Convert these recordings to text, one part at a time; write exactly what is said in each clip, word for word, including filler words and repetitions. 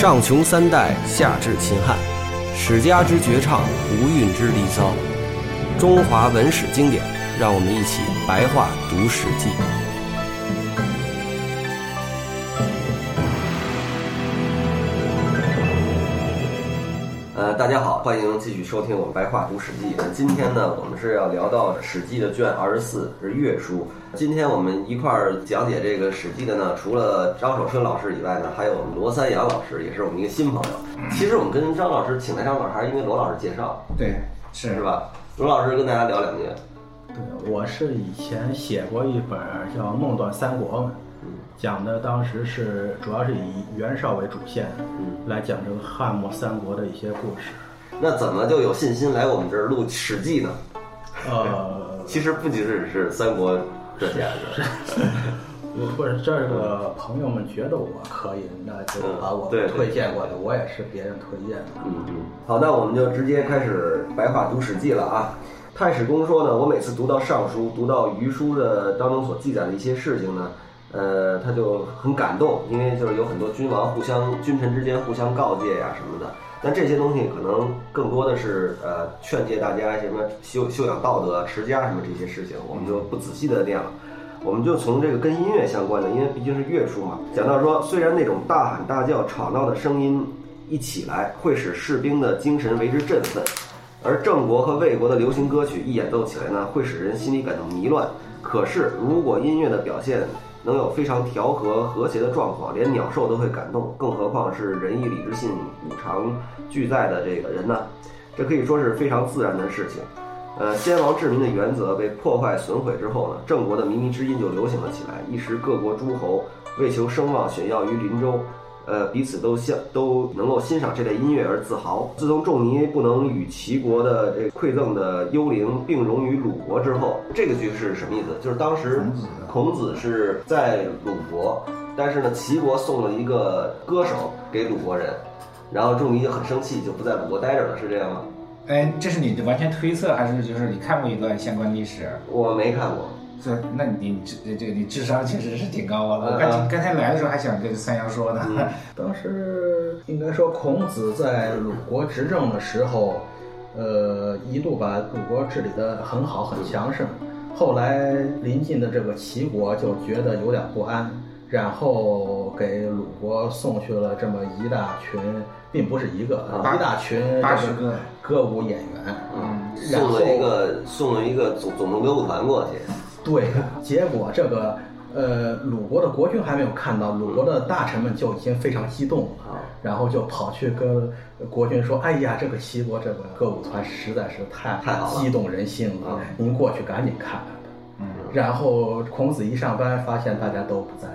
上穷三代，下至秦汉，史家之绝唱，无韵之离骚，中华文史经典，让我们一起白话读《史记》。呃，大家好，欢迎继续收听我们白话读《史记》。今天呢，我们是要聊到《史记》的卷二十四，是乐书。今天我们一块儿讲解这个《史记》的呢，除了张守春老师以外呢，还有我们罗三阳老师，也是我们一个新朋友。其实我们跟张老师请来张老师，还是因为罗老师介绍，对，是是吧？罗老师跟大家聊两句。对，我是以前写过一本叫《梦断三国》。讲的当时是主要是以袁绍为主线，来讲这个汉末三国的一些故事。那怎么就有信心来我们这儿录《史记》呢？呃，其实不仅只是三国这些，不是这个朋友们觉得我可以，那就把我推荐过来，我也是别人推荐的。嗯嗯。好，那我们就直接开始白话读《史记》了啊。太史公说呢，我每次读到尚书、读到余书的当中所记载的一些事情呢。呃，他就很感动，因为就是有很多君王互相、君臣之间互相告诫呀、啊、什么的。但这些东西可能更多的是呃劝诫大家什么修修养道德、持家什么这些事情，我们就不仔细的念了。我们就从这个跟音乐相关的，因为毕竟是乐书嘛，讲到说，虽然那种大喊大叫、吵闹的声音一起来，会使士兵的精神为之振奋，而郑国和魏国的流行歌曲一演奏起来呢，会使人心里感到迷乱。可是如果音乐的表现，能有非常调和和谐的状况，连鸟兽都会感动，更何况是仁义礼智信五常俱在的这个人呢？这可以说是非常自然的事情。呃，先王治民的原则被破坏损毁之后呢，郑国的靡靡之音就流行了起来，一时各国诸侯为求声望，选要于林州，呃，彼此都相都能够欣赏这类音乐而自豪。自从仲尼不能与齐国的这馈赠的幽灵并融于鲁国之后，这个句是什么意思？就是当时孔子是在鲁国，但是呢，齐国送了一个歌手给鲁国人，然后仲尼就很生气，就不在鲁国待着了，是这样吗？哎，这是你的完全推测，还是就是你看过一段相关历史？我没看过。这，那你这这你智商确实是挺高的。我刚、嗯、刚才来的时候还想跟三阳说呢、嗯。当时应该说孔子在鲁国执政的时候，呃，一度把鲁国治理得很好很强盛。后来临近的这个齐国就觉得有点不安，然后给鲁国送去了这么一大群，并不是一个，一大群八十个歌舞演员，嗯，送了一个送了一个总总统歌舞团过去。对，结果这个呃，鲁国的国君还没有看到，鲁国的大臣们就已经非常激动了，然后就跑去跟国君说：“哎呀，这个齐国这个歌舞团实在是太太激动人心了，了您过去赶紧看看吧。嗯”然后孔子一上班，发现大家都不在，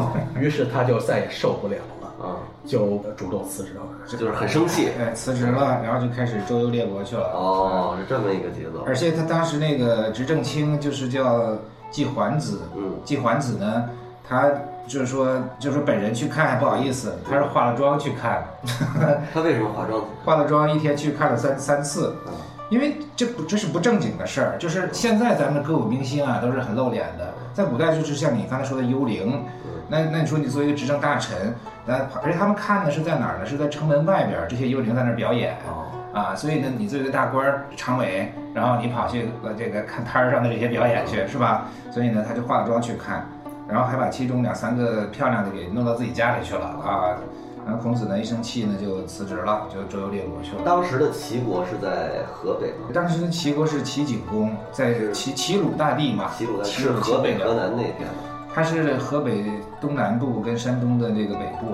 哦、于是他就再也受不了了，啊、就主动辞职了，这就是很生气，对，辞职了，然后就开始周游列国去了。哦，是这么一个节奏。而且他当时那个执政卿就是叫。季桓子，季桓子呢，他就是说，就是说本人去看还不好意思，他是化了妆去看。他为什么化妆？化了妆一天去看了三三次，因为这不这是不正经的事儿。就是现在咱们的歌舞明星啊，都是很露脸的，在古代就是像你刚才说的幽灵。那那你说你作为一个执政大臣，那而且他们看的是在哪儿呢？是在城门外边，这些幽灵在那儿表演。啊，所以呢，你作为大官、常委，然后你跑去呃这个看摊儿上的这些表演去，是吧？所以呢，他就化了妆去看，然后还把其中两三个漂亮的给弄到自己家里去了啊。然后孔子呢一生气呢就辞职了，就周游列国去了。当时的齐国是在河北吗？当时的齐国是齐景公，在齐齐鲁大地嘛，齐鲁是河北河南那边，它是河北东南部跟山东的这个北部。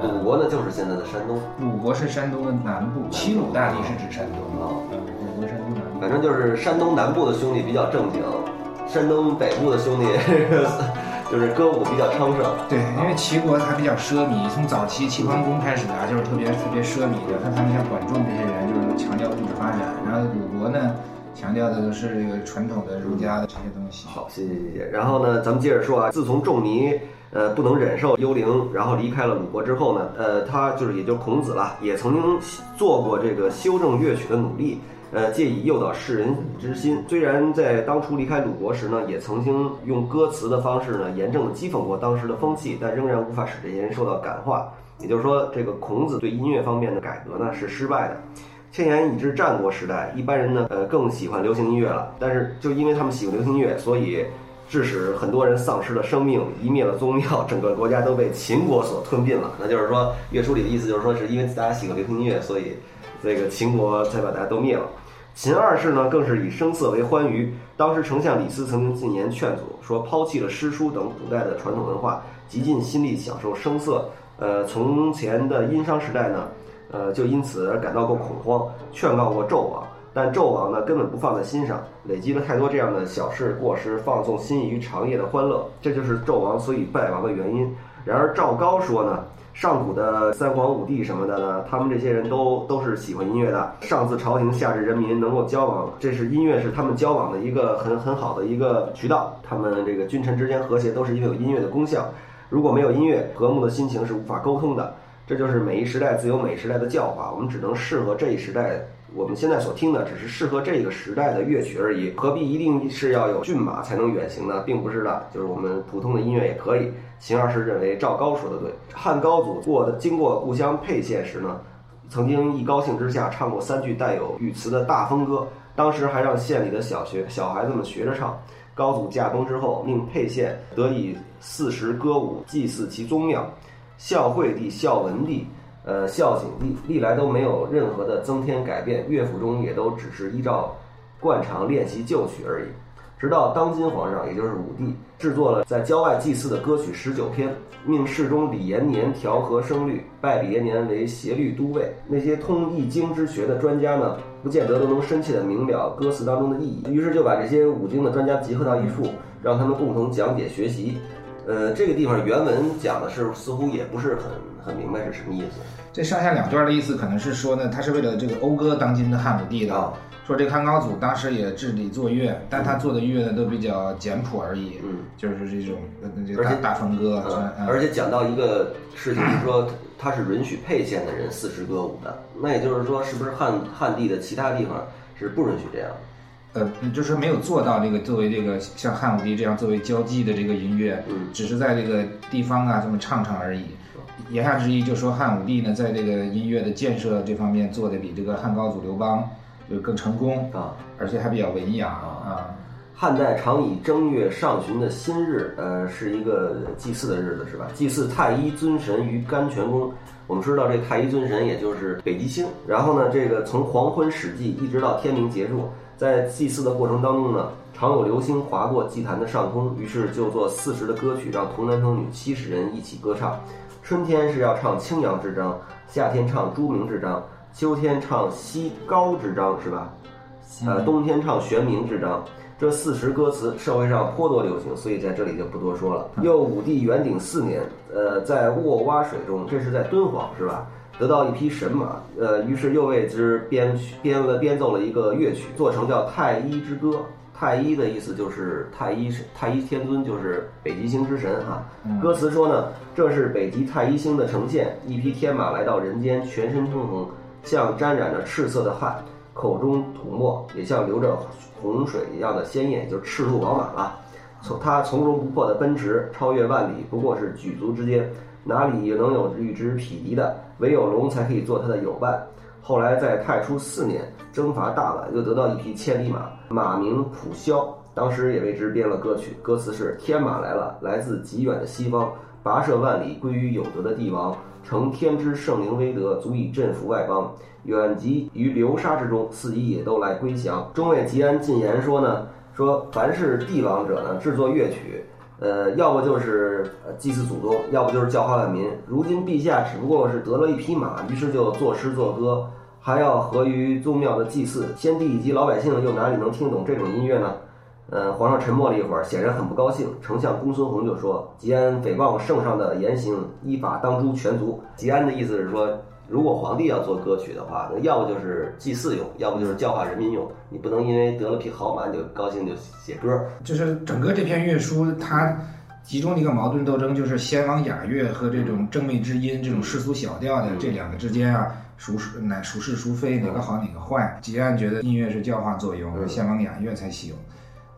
鲁国呢，就是现在的山东。鲁国是山东的南部，齐鲁大地是指山东啊。鲁国山东南部，反正就是山东南部的兄弟比较正经，山东北部的兄弟就是歌舞比较昌盛。对，因为齐国它比较奢靡，从早期齐桓公开始啊，就是特别特别奢靡的，他他们像管仲这些人，就是强调物质发展。然后鲁国呢，强调的都是这个传统的儒家的这些东西。好，谢谢谢谢。然后呢，咱们接着说啊，自从仲尼呃不能忍受幽灵，然后离开了鲁国之后呢，呃，他就是也就是孔子了，也曾经做过这个修正乐曲的努力。呃，借以诱导世人之心。虽然在当初离开鲁国时呢，也曾经用歌词的方式呢，严正的讥讽过当时的风气，但仍然无法使这些人受到感化。也就是说，这个孔子对音乐方面的改革呢，是失败的。迁延以至战国时代，一般人呢，呃，更喜欢流行音乐了。但是，就因为他们喜欢流行音乐，所以致使很多人丧失了生命，一灭了宗庙，整个国家都被秦国所吞并了。那就是说，乐书里的意思就是说，是因为大家喜欢流行音乐，所以这个秦国才把大家都灭了。秦二世呢，更是以声色为欢愉。当时丞相李斯曾经进言劝阻，说抛弃了诗书等古代的传统文化，极尽心力享受声色。呃，从前的殷商时代呢，呃，就因此而感到过恐慌，劝告过纣王，但纣王呢，根本不放在心上，累积了太多这样的小事过失，放纵心意于长夜的欢乐，这就是纣王所以败亡的原因。然而赵高说呢，上古的三皇五帝什么的呢，他们这些人都都是喜欢音乐的，上至朝廷，下至人民，能够交往，这是音乐是他们交往的一个很很好的一个渠道。他们这个君臣之间和谐，都是因为有音乐的功效。如果没有音乐，和睦的心情是无法沟通的。这就是每一时代自有每时代的教法，我们只能适合这一时代。我们现在所听的只是适合这个时代的乐曲而已，何必一定是要有骏马才能远行呢？并不是的，就是我们普通的音乐也可以。秦二世认为赵高说的对。汉高祖过的经过故乡沛县时呢，曾经一高兴之下唱过三句带有语词的大风歌，当时还让县里的小学小孩子们学着唱。高祖驾崩之后，命沛县得以四时歌舞祭祀其宗庙，孝惠帝、孝文帝、呃，孝景帝历来都没有任何的增添改变，乐府中也都只是依照惯常练习旧曲而已。直到当今皇上，也就是武帝，制作了在郊外祭祀的歌曲十九篇，命侍中李延年调和声律，拜李延年为协律都尉。那些通易经之学的专家呢，不见得都能深切的明了歌词当中的意义，于是就把这些武经的专家集合到一处，让他们共同讲解学习。呃，这个地方原文讲的是，似乎也不是很很明白是什么意思。这上下两段的意思可能是说呢，他是为了这个讴歌当今的汉武帝的，哦、说这个汉高祖当时也治理作乐，但他做的乐呢都比较简朴而已，嗯，就是这种这个大大风歌、嗯嗯。而且讲到一个事情是说，他是允许沛县的人四时歌舞的，那也就是说，是不是汉汉地的其他地方是不允许这样的？呃，就是没有做到这个作为这个像汉武帝这样作为交际的这个音乐，嗯，只是在这个地方啊这么唱唱而已。言下之意就说汉武帝呢，在这个音乐的建设这方面做的比这个汉高祖刘邦就更成功啊，而且还比较文雅啊。汉代常以正月上旬的新日，呃，是一个祭祀的日子，是吧？祭祀太一尊神于甘泉宫。我们知道这太一尊神也就是北极星。然后呢，这个从黄昏始祭一直到天明结束。在祭祀的过程当中呢，常有流星划过祭坛的上空，于是就做四时的歌曲，让童男童女七十人一起歌唱。春天是要唱青阳之章，夏天唱朱明之章，秋天唱西高之章，是吧？呃，冬天唱玄冥之章。这四时歌词社会上颇多流行，所以在这里就不多说了。又武帝元鼎四年，呃，在沃洼水中，这是在敦煌，是吧？得到一匹神马，呃，于是又为之编编了编奏了一个乐曲，做成叫《太一之歌》。太一的意思就是太一，太一天尊就是北极星之神啊。歌词说呢，这是北极太一星的呈现，一匹天马来到人间，全身通红，像沾染着赤色的汗，口中吐沫，也像流着洪水一样的鲜艳，就是赤兔宝马了、啊。从它从容不迫的奔驰，超越万里，不过是举足之间。哪里能有与之匹敌的？唯有龙才可以做他的友伴。后来在太初四年征伐大宛，又得到一匹千里马，马名普枭，当时也为之编了歌曲。歌词是：天马来了，来自极远的西方，跋涉万里，归于有德的帝王，承天之圣灵威德，足以镇服外邦。远及于流沙之中，四夷也都来归降。中尉吉安进言说呢，说凡是帝王者呢，制作乐曲。呃，要不就是祭祀祖宗，要不就是教化万民。如今陛下只不过是得了一匹马，于是就作诗作歌，还要合于宗庙的祭祀，先帝以及老百姓又哪里能听懂这种音乐呢？呃，皇上沉默了一会儿，显然很不高兴。丞相公孙弘就说：“吉安诽谤圣上的言行，依法当诛全族。”吉安的意思是说，如果皇帝要做歌曲的话，那要不就是祭祀用，要不就是教化人民用。你不能因为得了匹好马你就高兴就写歌。就是整个这篇乐书，它集中的一个矛盾斗争，就是先王雅乐和这种正位之音、这种世俗小调的这两个之间啊。嗯孰是乃孰是孰非，哪个好哪个坏？汲黯觉得音乐是教化作用，先王雅乐才行。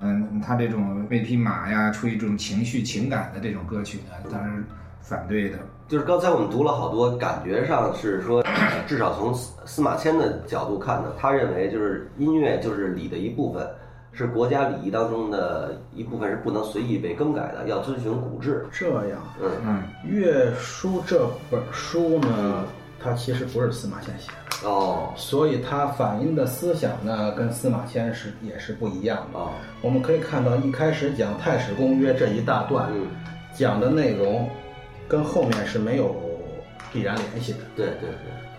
嗯，他这种为匹马呀，出于这种情绪情感的这种歌曲呢，当然是反对的。就是刚才我们读了好多，感觉上是说，至少从司马迁的角度看呢，他认为就是音乐就是礼的一部分，是国家礼仪当中的一部分，是不能随意被更改的，要遵循古制。这样，嗯嗯，乐书这本书呢？嗯它其实不是司马迁写的哦，所以它反映的思想呢，跟司马迁是也是不一样的。哦、我们可以看到，一开始讲《太史公约》这一大段、嗯，讲的内容跟后面是没有必然联系的。对对对，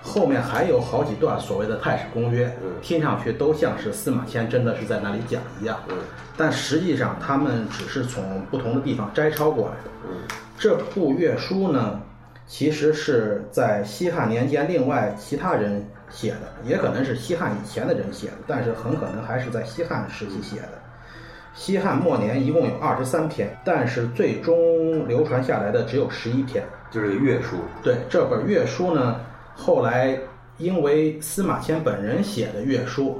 后面还有好几段所谓的《太史公约》嗯，听上去都像是司马迁真的是在那里讲一样，嗯、但实际上他们只是从不同的地方摘抄过来的。嗯、这部乐书呢？其实是在西汉年间，另外其他人写的，也可能是西汉以前的人写的，但是很可能还是在西汉时期写的。西汉末年一共有二十三篇，但是最终流传下来的只有十一篇，就是乐书。对，这本乐书呢，后来因为司马迁本人写的乐书，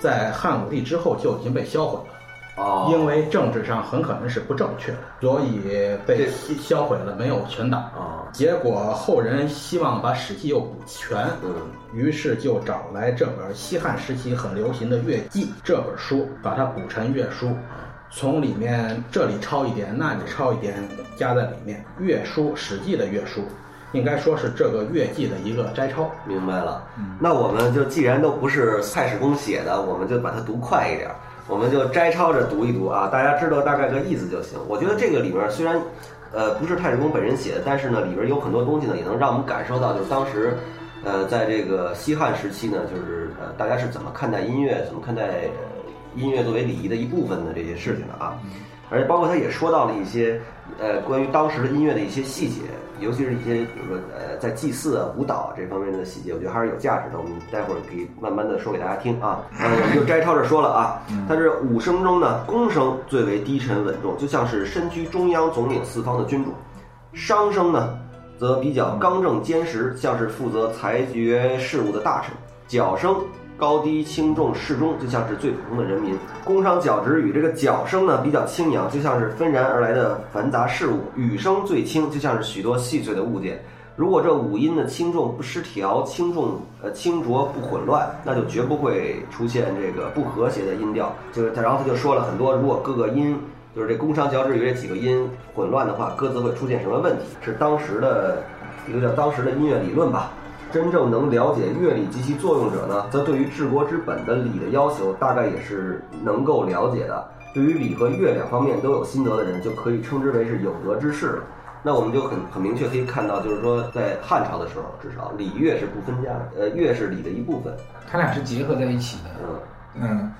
在汉武帝之后就已经被销毁了。哦，因为政治上很可能是不正确的，所以被销毁了，没有存档。啊，结果后人希望把《史记》又补全，嗯，于是就找来这本西汉时期很流行的《乐记》这本书，把它补成乐书，从里面这里抄一点，那里抄一点，加在里面。乐书，《史记》的乐书。应该说是这个乐记的一个摘抄。明白了，那我们就既然都不是太史公写的，我们就把它读快一点，我们就摘抄着读一读啊，大家知道大概个意思就行。我觉得这个里面虽然呃不是太史公本人写的，但是呢里面有很多东西呢也能让我们感受到，就是当时呃在这个西汉时期呢，就是呃大家是怎么看待音乐，怎么看待音乐作为礼仪的一部分的这些事情的啊。而且包括他也说到了一些呃关于当时的音乐的一些细节，尤其是一些比如说呃在祭祀啊、舞蹈这方面的细节，我觉得还是有价值的，我们待会儿可以慢慢的说给大家听啊。呃我们就摘抄着说了啊。但是五声中呢，宫声最为低沉稳重，就像是身居中央总领四方的君主。商声呢则比较刚正坚实，像是负责裁决事务的大臣。角声高低轻重适中，就像是最普通的人民。宫商角徵羽，这个角声呢比较轻扬，就像是纷然而来的繁杂事物；羽声最轻，就像是许多细碎的物件。如果这五音的轻重不失调，轻重呃轻浊不混乱，那就绝不会出现这个不和谐的音调。就是他，然后他就说了很多，如果各个音就是这宫商角徵羽这几个音混乱的话，各自会出现什么问题？是当时的一个叫当时的音乐理论吧。真正能了解乐理及其作用者呢，则对于治国之本的礼的要求，大概也是能够了解的。对于礼和乐两方面都有心得的人，就可以称之为是有德之士了。那我们就很很明确可以看到，就是说在汉朝的时候，至少礼乐是不分家的，呃，乐是礼的一部分，它俩是结合在一起的。嗯嗯，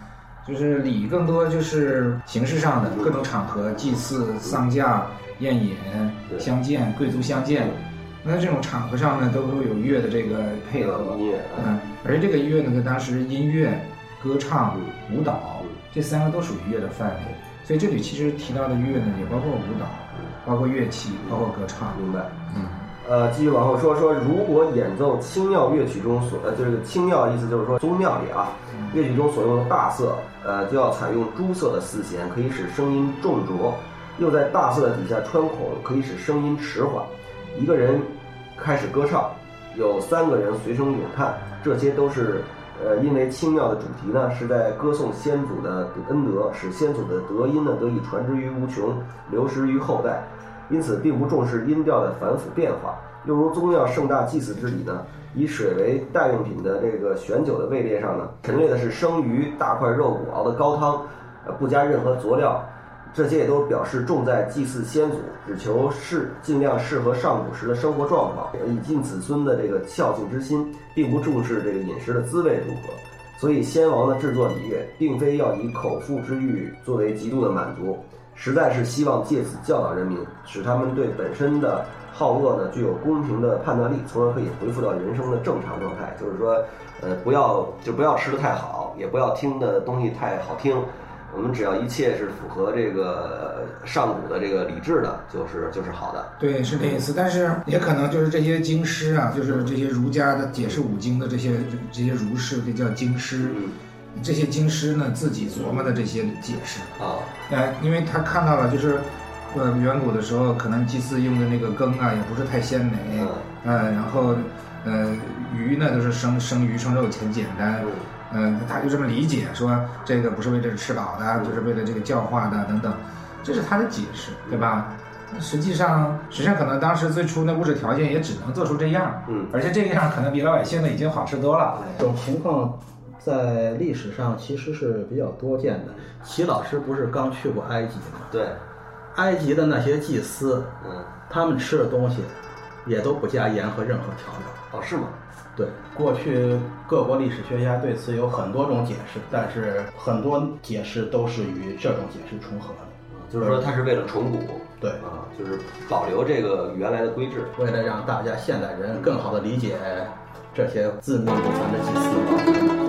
就是礼更多就是形式上的，各种场合，祭祀、丧嫁、宴饮、相见、贵族相见。那这种场合上呢，都会有乐的这个配合，嗯，而这个乐呢，在当时音乐、歌唱、舞蹈这三个都属于乐的范围，所以这里其实提到的乐呢，也包括舞蹈，包括乐器，包括歌唱。明白？嗯，呃，继续往后说说，如果演奏清妙乐曲中所呃，就是清妙意思就是说宗庙里啊，乐曲中所用的大瑟，呃，就要采用朱色的丝弦，可以使声音重浊；又在大瑟的底下穿孔，可以使声音迟缓。一个人开始歌唱，有三个人随声咏叹，这些都是呃，因为清妙的主题呢是在歌颂先祖的恩德，使先祖的德音呢得以传之于无穷，流失于后代，因此并不重视音调的反复变化。又如宗庙盛大祭祀之礼呢，以水为代用品的这个选酒的位列上呢，陈列的是生鱼、大块肉骨熬的高汤，呃，不加任何佐料。这些也都表示重在祭祀先祖，只求适尽量适合上古时的生活状况，以尽子孙的这个孝敬之心，并不重视这个饮食的滋味如何。所以先王的制作礼乐，并非要以口腹之欲作为极度的满足，实在是希望借此教导人民，使他们对本身的好恶呢具有公平的判断力，从而可以恢复到人生的正常状态。就是说，呃，不要就不要吃得太好，也不要听的东西太好听。我们只要一切是符合这个上古的这个理智的，就是就是好的。对，是这意思。但是也可能就是这些经师啊，就是这些儒家的解释五经的这些这些儒士，这叫经师。嗯，这些经师呢自己琢磨的这些解释啊，哎，因为他看到了，就是呃远古的时候可能祭祀用的那个羹啊也不是太鲜美，呃然后呃鱼呢都是生生鱼生肉很简单，嗯、呃、他就这么理解，说这个不是为了吃饱的，就是为了这个教化的等等，这是他的解释，对吧？实际上，实际上可能当时最初那物质条件也只能做出这样，嗯，而且这个样可能比老百姓的已经好吃多了。这种情况在历史上其实是比较多见的。齐老师不是刚去过埃及吗？对，埃及的那些祭司，嗯，他们吃的东西也都不加盐和任何调料。哦，是吗？对，过去各国历史学家对此有很多种解释，但是很多解释都是与这种解释重合的。就是说，它是为了重古。对啊，就是保留这个原来的规制，为了让大家现代人更好的理解这些自命不凡的祭司。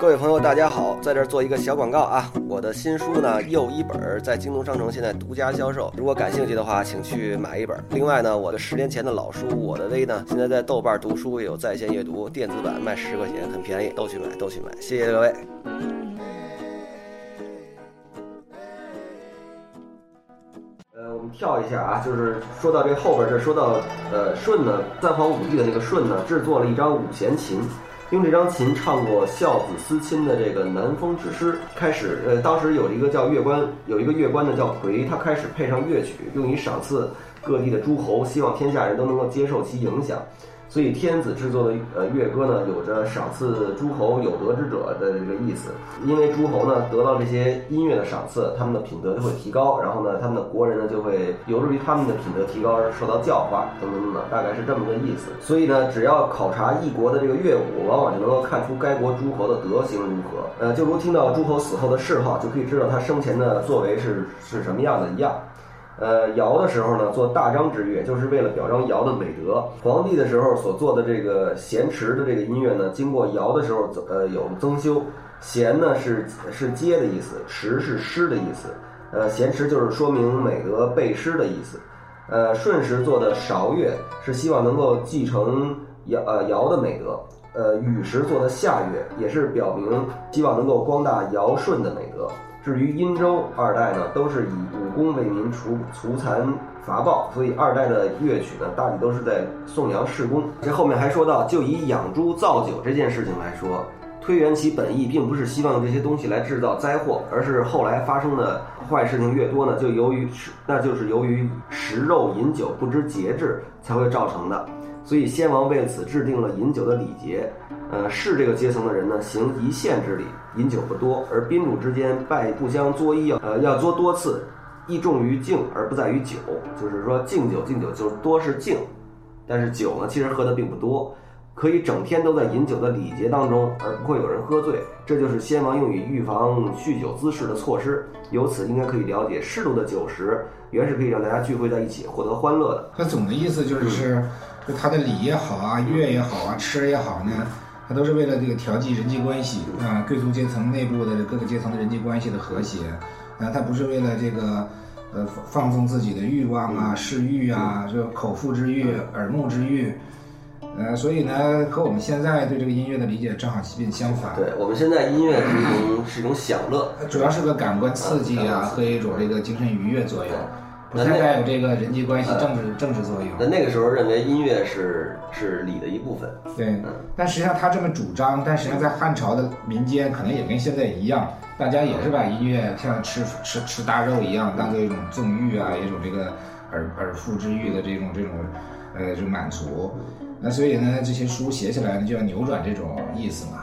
各位朋友大家好，在这儿做一个小广告啊，我的新书呢又一本在京东商城现在独家销售，如果感兴趣的话请去买一本。另外呢，我的十年前的老书我的微呢现在在豆瓣读书也有在线阅读，电子版卖十块钱很便宜，都去买都去买，谢谢各位。呃，我们跳一下啊，就是说到这后边，这说到呃舜呢，三皇五帝的那个舜呢制作了一张五弦琴，用这张琴唱过孝子思亲的这个南风之诗。开始呃当时有一个叫乐官，有一个乐官呢叫夔，他开始配上乐曲，用于赏赐各地的诸侯，希望天下人都能够接受其影响。所以天子制作的呃乐歌呢有着赏赐诸侯有德之者的这个意思，因为诸侯呢得到这些音乐的赏赐，他们的品德就会提高，然后呢他们的国人呢就会由于他们的品德提高而受到教化等等等等，大概是这么个意思。所以呢，只要考察一国的这个乐舞，往往就能够看出该国诸侯的德行如何，呃就如听到诸侯死后的谥号就可以知道他生前的作为是是什么样的一样。呃，尧的时候呢，做大章之乐，就是为了表彰尧的美德。皇帝的时候所做的这个咸池的这个音乐呢，经过尧的时候，呃，有增修。咸呢是是接的意思，池是诗的意思，呃，咸池就是说明美德背诗的意思。呃，舜时做的韶乐是希望能够继承尧呃尧的美德。呃，禹时做的夏乐也是表明希望能够光大尧舜的美德。至于殷周二代呢，都是以武功为民，除除残伐暴，所以二代的乐曲呢，大体都是在颂扬事功。这后面还说到，就以养猪造酒这件事情来说，推原其本意，并不是希望用这些东西来制造灾祸，而是后来发生的坏事情越多呢，就由于那就是由于食肉饮酒不知节制才会造成的。所以先王为此制定了饮酒的礼节。呃，士这个阶层的人呢，行一县之礼，饮酒不多；而宾主之间拜不相作揖，要呃要作多次，意重于敬而不在于酒。就是说敬酒，敬酒就是多是敬，但是酒呢，其实喝的并不多，可以整天都在饮酒的礼节当中，而不会有人喝醉。这就是先王用以预防酗酒滋事的措施。由此应该可以了解，适度的酒食原是可以让大家聚会在一起，获得欢乐的。他总的意思就是，就他的礼也好啊，乐也好啊，吃也好呢。它都是为了这个调剂人际关系啊，贵族阶层内部的各个阶层的人际关系的和谐啊，它不是为了这个呃放纵自己的欲望啊、嗜欲啊、这口腹之欲、耳目之欲，呃，所以呢，和我们现在对这个音乐的理解正好相相反。对，我们现在音乐是一种是一种享乐，主要是个感官刺激啊和一种这个精神愉悦作用。不太带有这个人际关系、政治、呃、政治作用。那那个时候认为音乐是是礼的一部分。对、嗯，但实际上他这么主张，但实际上在汉朝的民间可能也跟现在一样，大家也是把音乐像吃吃吃大肉一样，当做一种纵欲啊，一种这个耳耳腹之欲的这种这种呃这种满足。那所以呢，这些书写起来呢，就要扭转这种意思嘛。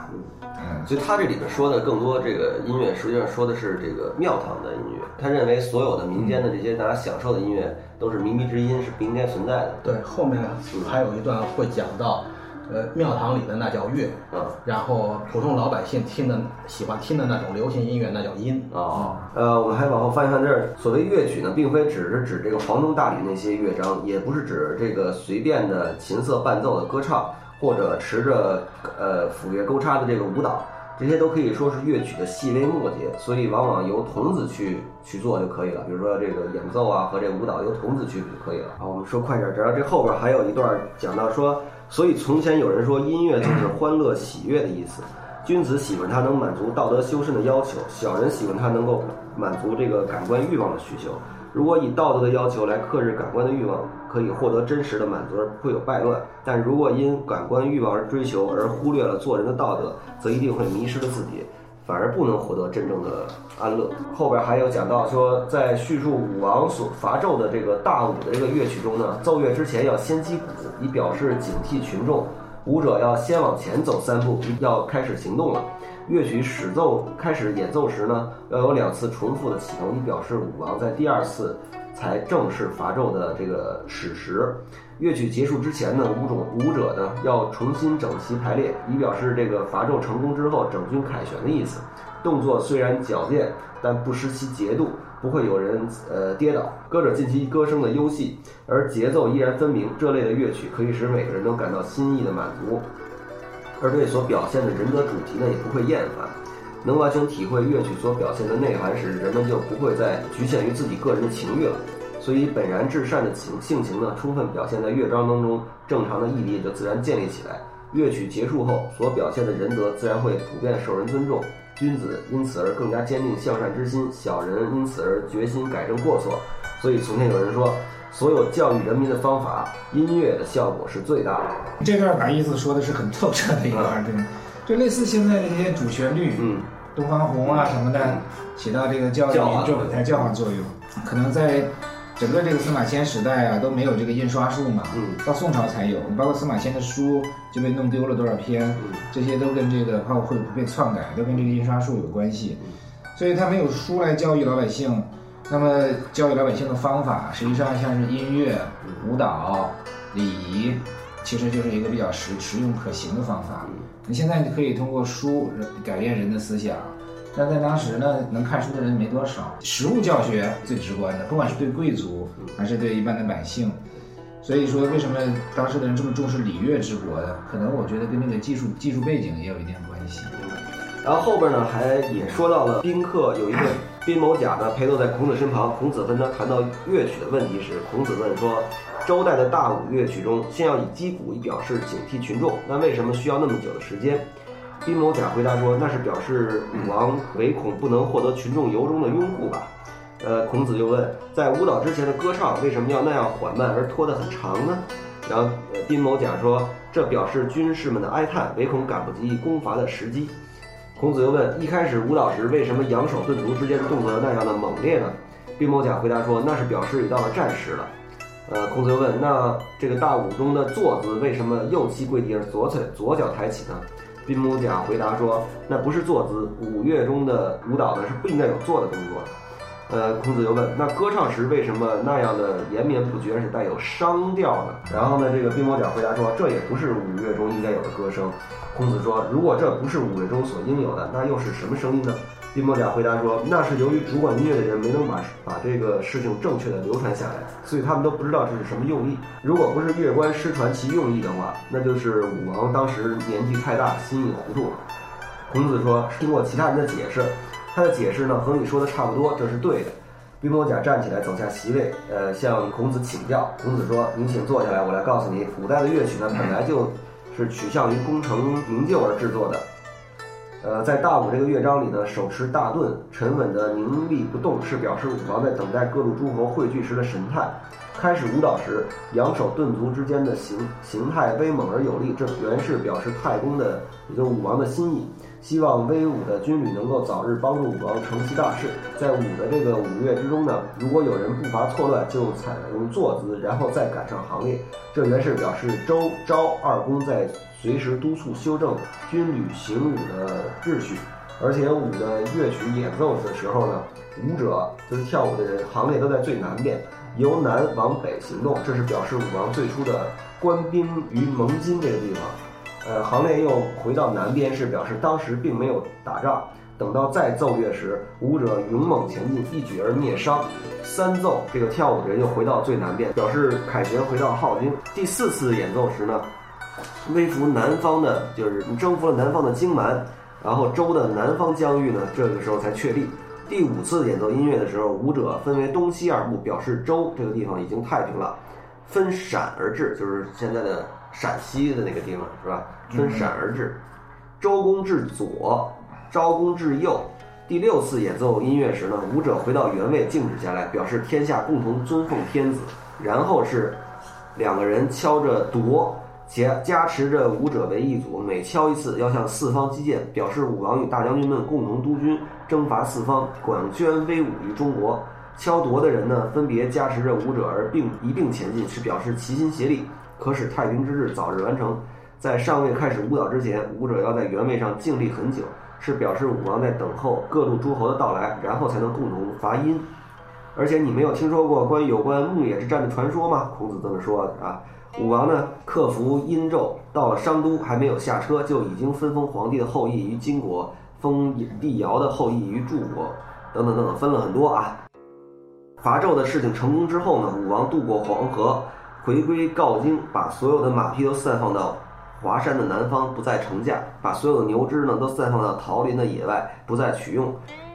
嗯，所以他这里面说的更多，这个音乐实际上说的是这个庙堂的音乐。他认为所有的民间的这些大家享受的音乐都是靡靡之音，是不应该存在的。对，后面还有一段会讲到，呃，庙堂里的那叫乐，嗯，然后普通老百姓听的喜欢听的那种流行音乐那叫音啊。呃，我们还往后翻一翻这儿，所谓乐曲呢，并非只是指这个黄钟大吕那些乐章，也不是指这个随便的琴瑟伴奏的歌唱，或者持着呃斧钺钩叉的这个舞蹈，这些都可以说是乐曲的细微末节，所以往往由童子去去做就可以了。比如说这个演奏啊和这舞蹈由童子去就可以了。好，我们说快点，然后这后边还有一段讲到说。所以从前有人说，音乐就是欢乐喜悦的意思。君子喜欢它能满足道德修身的要求，小人喜欢它能够满足这个感官欲望的需求。如果以道德的要求来克制感官的欲望，可以获得真实的满足而不会有败乱；但如果因感官欲望而追求，而忽略了做人的道德，则一定会迷失了自己，反而不能获得真正的安乐。后边还有讲到说，在叙述武王所伐纣的这个大舞的这个乐曲中呢，奏乐之前要先击鼓，以表示警惕群众；舞者要先往前走三步，要开始行动了。乐曲始奏开始演奏时呢，要有两次重复的启动，以表示武王在第二次才正式伐纣的这个史实。乐曲结束之前呢，舞种舞者呢要重新整齐排列，以表示这个伐纣成功之后整军凯旋的意思。动作虽然矫健，但不失其节度，不会有人呃跌倒。歌者尽其歌声的优细，而节奏依然分明。这类的乐曲可以使每个人都感到心意的满足，而对所表现的人格主题呢也不会厌烦。能完全体会乐曲所表现的内涵时，人们就不会再局限于自己个人的情欲了。所以本然至善的情性情呢，充分表现在乐章当中，正常的毅力就自然建立起来。乐曲结束后所表现的仁德自然会普遍受人尊重。君子因此而更加坚定向善之心，小人因此而决心改正过错。所以从前有人说，所有教育人民的方法，音乐的效果是最大的。这段把意思说的是很透彻的一段，对吗？就类似现在的一些主旋律，嗯，东方红啊什么的，起到这个教育民众才教化作用。可能在整个这个司马迁时代啊，都没有这个印刷术嘛，嗯，到宋朝才有。包括司马迁的书就被弄丢了多少篇，嗯，这些都跟这个包括会被篡改，都跟这个印刷术有关系。所以他没有书来教育老百姓，那么教育老百姓的方法，实际上像是音乐、舞蹈、礼仪，其实就是一个比较实实用可行的方法。你现在你可以通过书改变人的思想，但在当时呢，能看书的人没多少。实物教学最直观的，不管是对贵族还是对一般的百姓。所以说，为什么当时的人这么重视礼乐治国呢？可能我觉得跟那个技术技术背景也有一定关系。然后后边呢，还也说到了宾客有一个宾某甲呢陪坐在孔子身旁。孔子跟他谈到乐曲的问题时，孔子问说，周代的大舞乐曲中，先要以击鼓以表示警惕群众，那为什么需要那么久的时间？宾某甲回答说，那是表示武王唯恐不能获得群众由衷的拥护吧。呃，孔子又问，在舞蹈之前的歌唱为什么要那样缓慢而拖得很长呢？然后宾某甲说，这表示军士们的哀叹，唯恐赶不及攻伐的时机。孔子又问，一开始舞蹈时为什么扬手顿足之间的动作那样的猛烈呢？宾某甲回答说，那是表示已到了战时了。呃，孔子又问，那这个大舞中的坐姿为什么右膝跪地而左腿左脚抬起呢？宾某甲回答说，那不是坐姿，舞乐中的舞蹈呢是不应该有坐的动作的。呃，孔子又问，那歌唱时为什么那样的延绵不绝而且带有商调呢？然后呢，这个宾某甲回答说，这也不是舞乐中应该有的歌声。孔子说，如果这不是舞乐中所应有的，那又是什么声音呢？宾某甲回答说，那是由于主管音乐的人没能把把这个事情正确的流传下来，所以他们都不知道这是什么用意。如果不是乐官失传其用意的话，那就是武王当时年纪太大，心里糊涂了。孔子说，经过其他人的解释，他的解释呢和你说的差不多，这是对的。宾某甲站起来走下席位，呃，向孔子请教。孔子说，您请坐下来，我来告诉你，古代的乐曲呢本来就。是取向于功成名就而制作的。呃，在大舞这个乐章里呢，手持大盾，沉稳的凝立不动，是表示武王在等待各路诸侯汇聚时的神态。开始舞蹈时，扬手顿足之间的形形态威猛而有力，这原是表示太公的，也就是武王的心意，希望威武的军旅能够早日帮助武王成其大事。在舞的这个舞乐之中呢，如果有人步伐错乱，就采用坐姿，然后再赶上行列，这原是表示周、昭二公在随时督促修正军旅行伍的秩序。而且舞的乐曲演奏的时候呢，舞者就是跳舞的人，行列都在最南边，由南往北行动，这是表示武王最初的官兵于盟津这个地方。呃，行内又回到南边，是表示当时并没有打仗。等到再奏乐时，舞者勇猛前进，一举而灭商。三奏，这个跳舞的人又回到最南边，表示凯旋回到镐京。第四次演奏时呢，威服南方的，就是征服了南方的荆蛮，然后周的南方疆域呢，这个时候才确立。第五次演奏音乐的时候，舞者分为东西二部，表示周这个地方已经太平了。分陕而至，就是现在的陕西的那个地方，是吧？分陕而至，周公至左，昭公至右。第六次演奏音乐时呢，舞者回到原位，静止下来，表示天下共同尊奉天子。然后是两个人敲着铎，且加持着舞者为一组，每敲一次要向四方击剑，表示武王与大将军们共同督军，征伐四方，广宣威武于中国。敲铎的人呢，分别加持着舞者而并一并前进，是表示齐心协力，可使太平之治早日完成。在尚未开始舞蹈之前，舞者要在原位上静立很久，是表示武王在等候各路诸侯的到来，然后才能共同伐殷。而且你没有听说过关于有关牧野之战的传说吗？孔子这么说的啊。武王呢，克服殷纣，到了商都还没有下车，就已经分封皇帝的后裔于金国，封帝尧的后裔于柱国，等等等等，分了很多啊。伐纣的事情成功之后呢，武王渡过黄河，回归镐京，把所有的马匹都散放到华山的南方，不再乘驾；把所有的牛只呢都散放到桃林的野外，不再取用；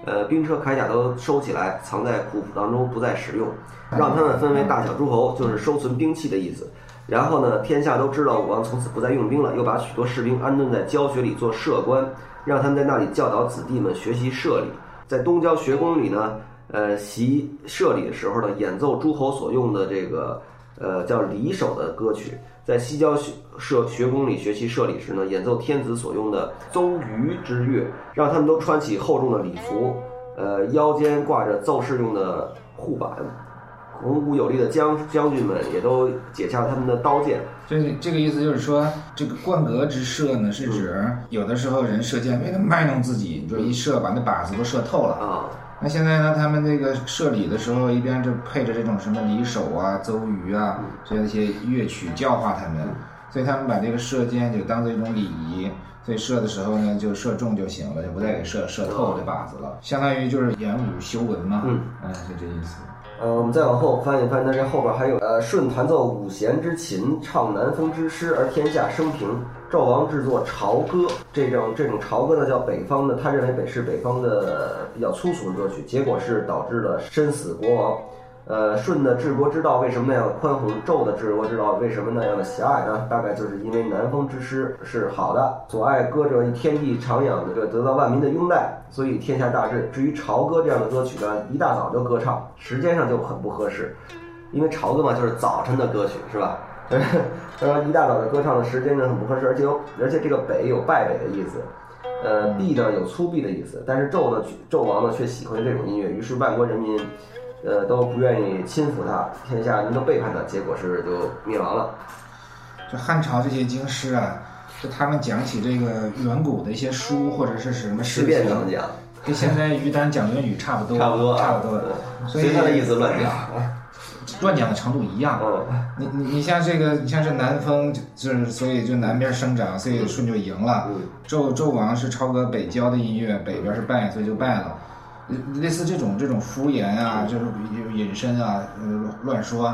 呃，兵车铠甲都收起来，藏在库府当中，不再使用，让他们分为大小诸侯，就是收存兵器的意思。然后呢，天下都知道武王从此不再用兵了，又把许多士兵安顿在教学里做舍官，让他们在那里教导子弟们学习射礼。在东郊学宫里呢，呃，习射礼的时候呢，演奏诸侯所用的这个，呃，叫礼手的歌曲；在西郊学社学宫里学习射礼时呢，演奏天子所用的邹瑜之乐，让他们都穿起厚重的礼服，呃，腰间挂着奏事用的护板。孔武有力的将将军们也都解下他们的刀剑。所以这个意思就是说，这个冠格之射呢，是指、嗯、有的时候人射箭为了卖弄自己，你说一射把那靶子都射透了啊。嗯那现在呢？他们这个射礼的时候，一边就配着这种什么礼手啊、邹瑜啊这些乐曲教化他们，所以他们把这个射箭就当做一种礼仪，所以射的时候呢，就射中就行了，就不再给射射透这靶子了，相当于就是演武修文嘛。嗯，啊、嗯，就这意思。呃，我们再往后翻一翻，那这后边还有呃，舜弹奏五弦之琴，唱南风之诗，而天下升平。纣王制作朝歌，这种这种朝歌呢，叫北方的，他认为北是北方的比较粗俗的歌曲，结果是导致了身死国亡。呃，舜的治国之道为什么那样的宽宏？纣的治国之道为什么那样的狭隘呢？大概就是因为南风之师是好的，所爱歌者以天地长养的，得到万民的拥戴，所以天下大治。至于朝歌这样的歌曲呢，一大早就歌唱，时间上就很不合适，因为朝歌嘛就是早晨的歌曲，是吧？呃，一大早的歌唱的时间呢很不合适，而且有而且这个北有败北的意思，呃，弊呢有粗鄙的意思，但是纣呢纣王呢却喜欢这种音乐，于是万国人民，呃，都不愿意亲服他，天下人都背叛他，结果是就灭亡了。这汉朝这些经师啊，就他们讲起这个远古的一些书或者是什么事情，随便怎么讲，跟现在于丹讲《论语》差不多，差不多，差不多，所以他的意思乱讲。乱讲的程度一样，你你你像这个，你像是南风，就是所以就南边生长，所以舜就赢了。纣纣王是超过北郊的音乐，北边是败，所以就败了。类似这种这种敷衍啊，就是隐身啊，呃，乱说。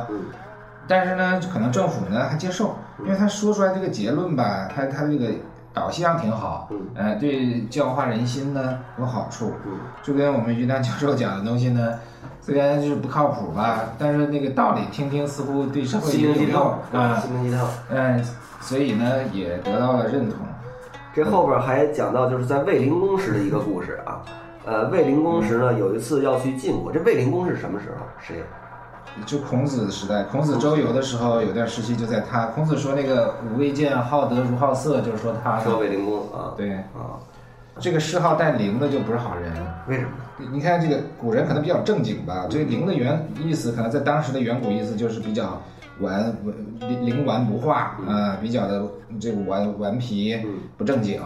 但是呢，可能政府呢还接受，因为他说出来这个结论吧，他他这个导向挺好，呃，对教化人心呢有好处。就跟我们于丹教授讲的东西呢。虽然就是不靠谱吧，但是那个道理听听似乎对社会有用啊，心灵鸡汤，嗯，所以呢也得到了认同。这后边还讲到就是在卫灵公时的一个故事啊，呃，卫灵公时呢有一次要去晋国，这卫灵公是什么时候？谁？就孔子时代，孔子周游的时候有段时期就在他，孔子说那个无为见好德如好色，就是说他说卫灵公啊，对啊。这个谥号带灵的就不是好人，为什么？你看这个古人可能比较正经吧，这灵的原意思可能在当时的远古意思就是比较顽灵顽不化啊、呃，比较的这个顽顽皮不正经，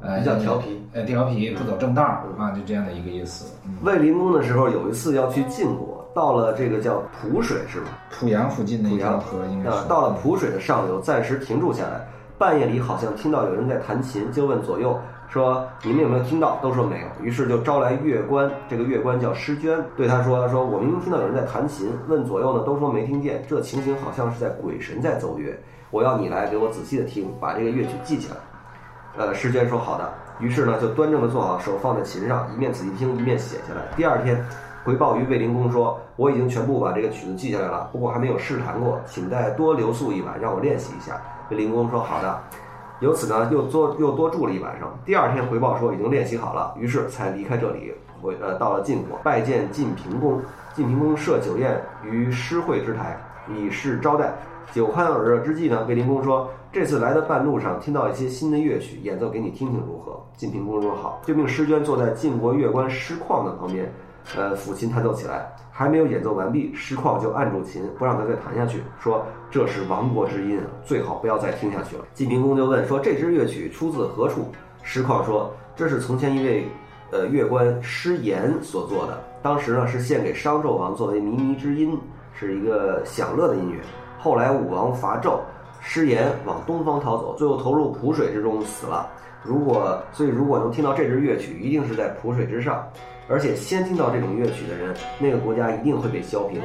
呃，比较调皮，呃，调皮不走正道啊，就这样的一个意思。卫灵公的时候有一次要去晋国，到了这个叫蒲水是吧？濮阳附近的一条河，应该是到了蒲水的上游，暂时停住下来。半夜里好像听到有人在弹琴，就问左右说：“你们有没有听到？”都说没有。于是就招来乐官，这个乐官叫师娟，对他说：“说我明明听到有人在弹琴，问左右呢，都说没听见。这情形好像是在鬼神在奏乐，我要你来给我仔细的听，把这个乐曲记起来。”呃，师娟说好的。于是呢，就端正的坐好，手放在琴上，一面仔细听，一面写下来。第二天回报于卫灵公说：“我已经全部把这个曲子记下来了，不过还没有试弹过，请再多留宿一晚，让我练习一下。”卫灵公说好的。由此呢，又多又多住了一晚上。第二天回报说已经练习好了，于是才离开这里，回呃到了晋国，拜见晋平公。晋平公设酒宴于诗会之台，以示招待。酒酣耳热之际呢，卫灵公说：“这次来的半路上听到一些新的乐曲，演奏给你听听如何？”晋平公说好，就命师娟坐在晋国乐官师旷的旁边，呃，抚琴弹奏起来。还没有演奏完毕，师旷就按住琴，不让他再弹下去，说：“这是亡国之音，最好不要再听下去了。”晋平公就问说：“这支乐曲出自何处？”师旷说：“这是从前一位呃乐官师言所做的，当时呢是献给商纣王作为靡靡之音，是一个享乐的音乐。后来武王伐纣，师言往东方逃走，最后投入蒲水之中死了。如果所以如果能听到这支乐曲，一定是在蒲水之上，而且先听到这种乐曲的人，那个国家一定会被削平。”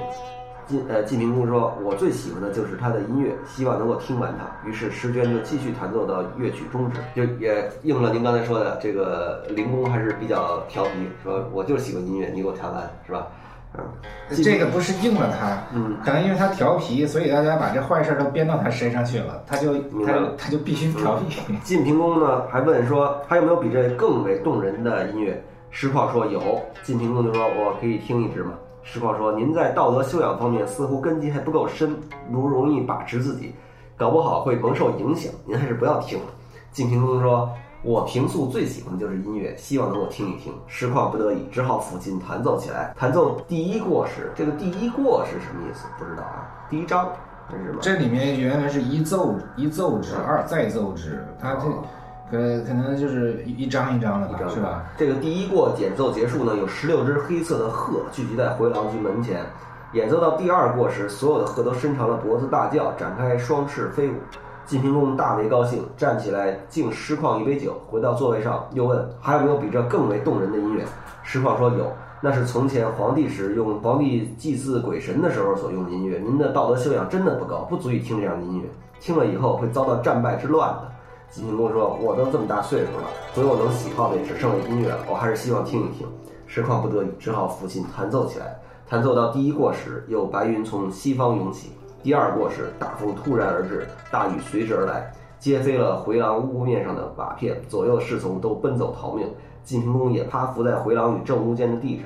晋呃晋平公说：“我最喜欢的就是他的音乐，希望能够听完它。”于是师娟就继续弹奏到乐曲终止，就也应了您刚才说的，这个灵公还是比较调皮，说：“我就喜欢音乐，你给我弹完，是吧？”嗯，这个不是应了他，嗯，可能因为他调皮，所以大家把这坏事都编到他身上去了，他就他他就必须调皮。嗯、晋平公呢还问说：“还有没有比这更为动人的音乐？”师旷说有。晋平公就说：“我可以听一支吗？”师旷说：“您在道德修养方面似乎根基还不够深，如容易把持自己，搞不好会蒙受影响，您还是不要听了。”晋平公说：“我平素最喜欢的就是音乐，希望能够听一听。”师旷不得已，只好抚琴弹奏起来。弹奏第一过时，这个第一过是什么意思？不知道啊。第一章，这是什么？这里面原来是一奏一奏之二再奏之，它这。哦可可能就是一张一张的吧，是吧？这个第一过演奏结束呢，有十六只黑色的鹤聚集在回廊及门前。演奏到第二过时，所有的鹤都伸长了脖子大叫，展开双翅飞舞。晋平公大为高兴，站起来敬师旷一杯酒，回到座位上，又问：“还有没有比这更为动人的音乐？”师旷说：“有，那是从前皇帝时用皇帝祭祀鬼神的时候所用的音乐。您的道德修养真的不高，不足以听这样的音乐，听了以后会遭到战败之乱的。”晋平公说：“我都这么大岁数了，所有能喜好的也只剩了音乐了，我还是希望听一听。”师旷不得已，只好抚琴弹奏起来。弹奏到第一过时，有白云从西方涌起；第二过时，大风突然而至，大雨随之而来，接飞了回廊屋面上的瓦片，左右侍从都奔走逃命。晋平公也趴伏在回廊与正屋间的地上。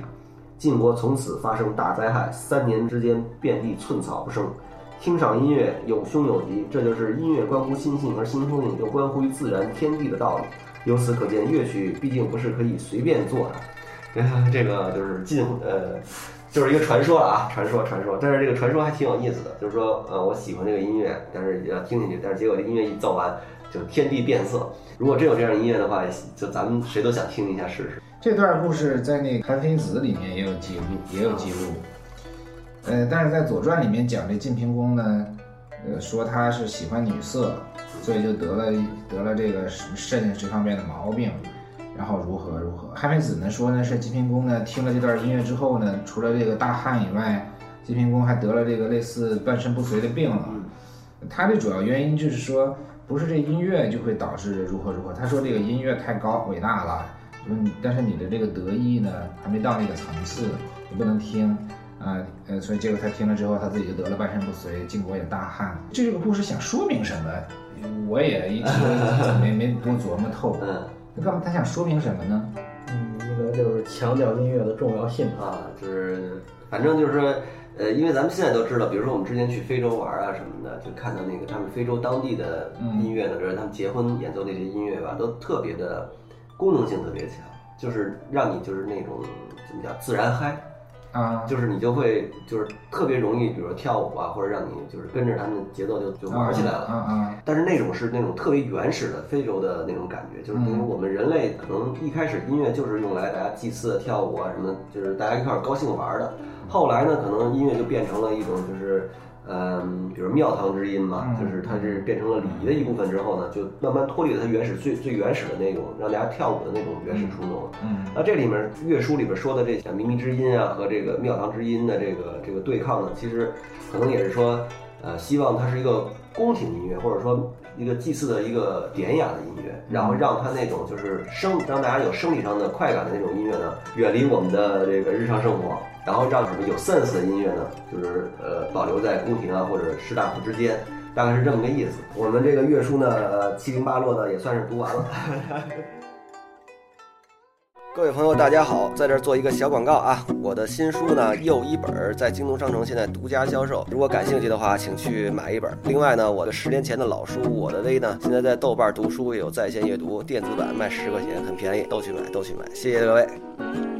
晋国从此发生大灾害，三年之间遍地寸草不生。听赏音乐有凶有吉，这就是音乐关乎心性，而心性又关乎于自然天地的道理。由此可见，乐曲毕竟不是可以随便做的。这个就是晋呃，就是一个传说了啊，传说传说。但是这个传说还挺有意思的，就是说呃，我喜欢这个音乐，但是要听进去，但是结果这音乐一奏完，就天地变色。如果真有这样的音乐的话，就咱们谁都想听一下试试。这段故事在那个《韩非子》里面也有记录，也有记录。呃，但是在《左传》里面讲这晋平公呢，呃，说他是喜欢女色，所以就得了得了这个肾这方面的毛病，然后如何如何。韩非子呢说呢，是晋平公呢听了这段音乐之后呢，除了这个大汗以外，晋平公还得了这个类似半身不遂的病了。他的主要原因就是说，不是这音乐就会导致如何如何。他说这个音乐太高伟大了，但是你的这个德意呢还没到那个层次，你不能听。啊，呃，所以结果他听了之后，他自己就得了半身不遂，晋国也大旱。这个故事想说明什么？我也一直没没多琢磨透。嗯，那干嘛他想说明什么呢？嗯，一个就是强调音乐的重要性啊，就是反正就是说，呃，因为咱们现在都知道，比如说我们之前去非洲玩啊什么的，就看到那个他们非洲当地的音乐呢，就是他们结婚演奏那些音乐吧，都特别的功能性特别强，就是让你就是那种怎么讲自然嗨。啊、uh, ，就是你就会就是特别容易，比如说跳舞啊，或者让你就是跟着他们节奏就就玩起来了。嗯嗯。但是那种是那种特别原始的非洲的那种感觉，就是等于我们人类可能一开始音乐就是用来大家祭祀、跳舞啊什么，就是大家一块儿高兴玩的。后来呢，可能音乐就变成了一种就是呃嗯，比如庙堂之音嘛，就是它是变成了礼仪的一部分之后呢，就慢慢脱离了它原始最最原始的那种让大家跳舞的那种原始初衷了。嗯，那这里面乐书里边说的这些靡靡之音啊和这个庙堂之音的这个这个对抗呢，其实可能也是说，呃，希望它是一个宫廷音乐，或者说一个祭祀的一个典雅的音乐，然后让它那种就是生让大家有生理上的快感的那种音乐呢，远离我们的这个日常生活，然后让什么有 sense 的音乐呢，就是呃保留在宫廷啊或者士大夫之间，大概是这么个意思。我们这个乐书呢七零八落呢也算是读完了。各位朋友大家好，在这儿做一个小广告啊，我的新书呢又一本在京东商城现在独家销售，如果感兴趣的话请去买一本。另外呢，我的十年前的老书我的微呢现在在豆瓣读书也有在线阅读，电子版卖十块钱很便宜，都去买都去买，谢谢各位。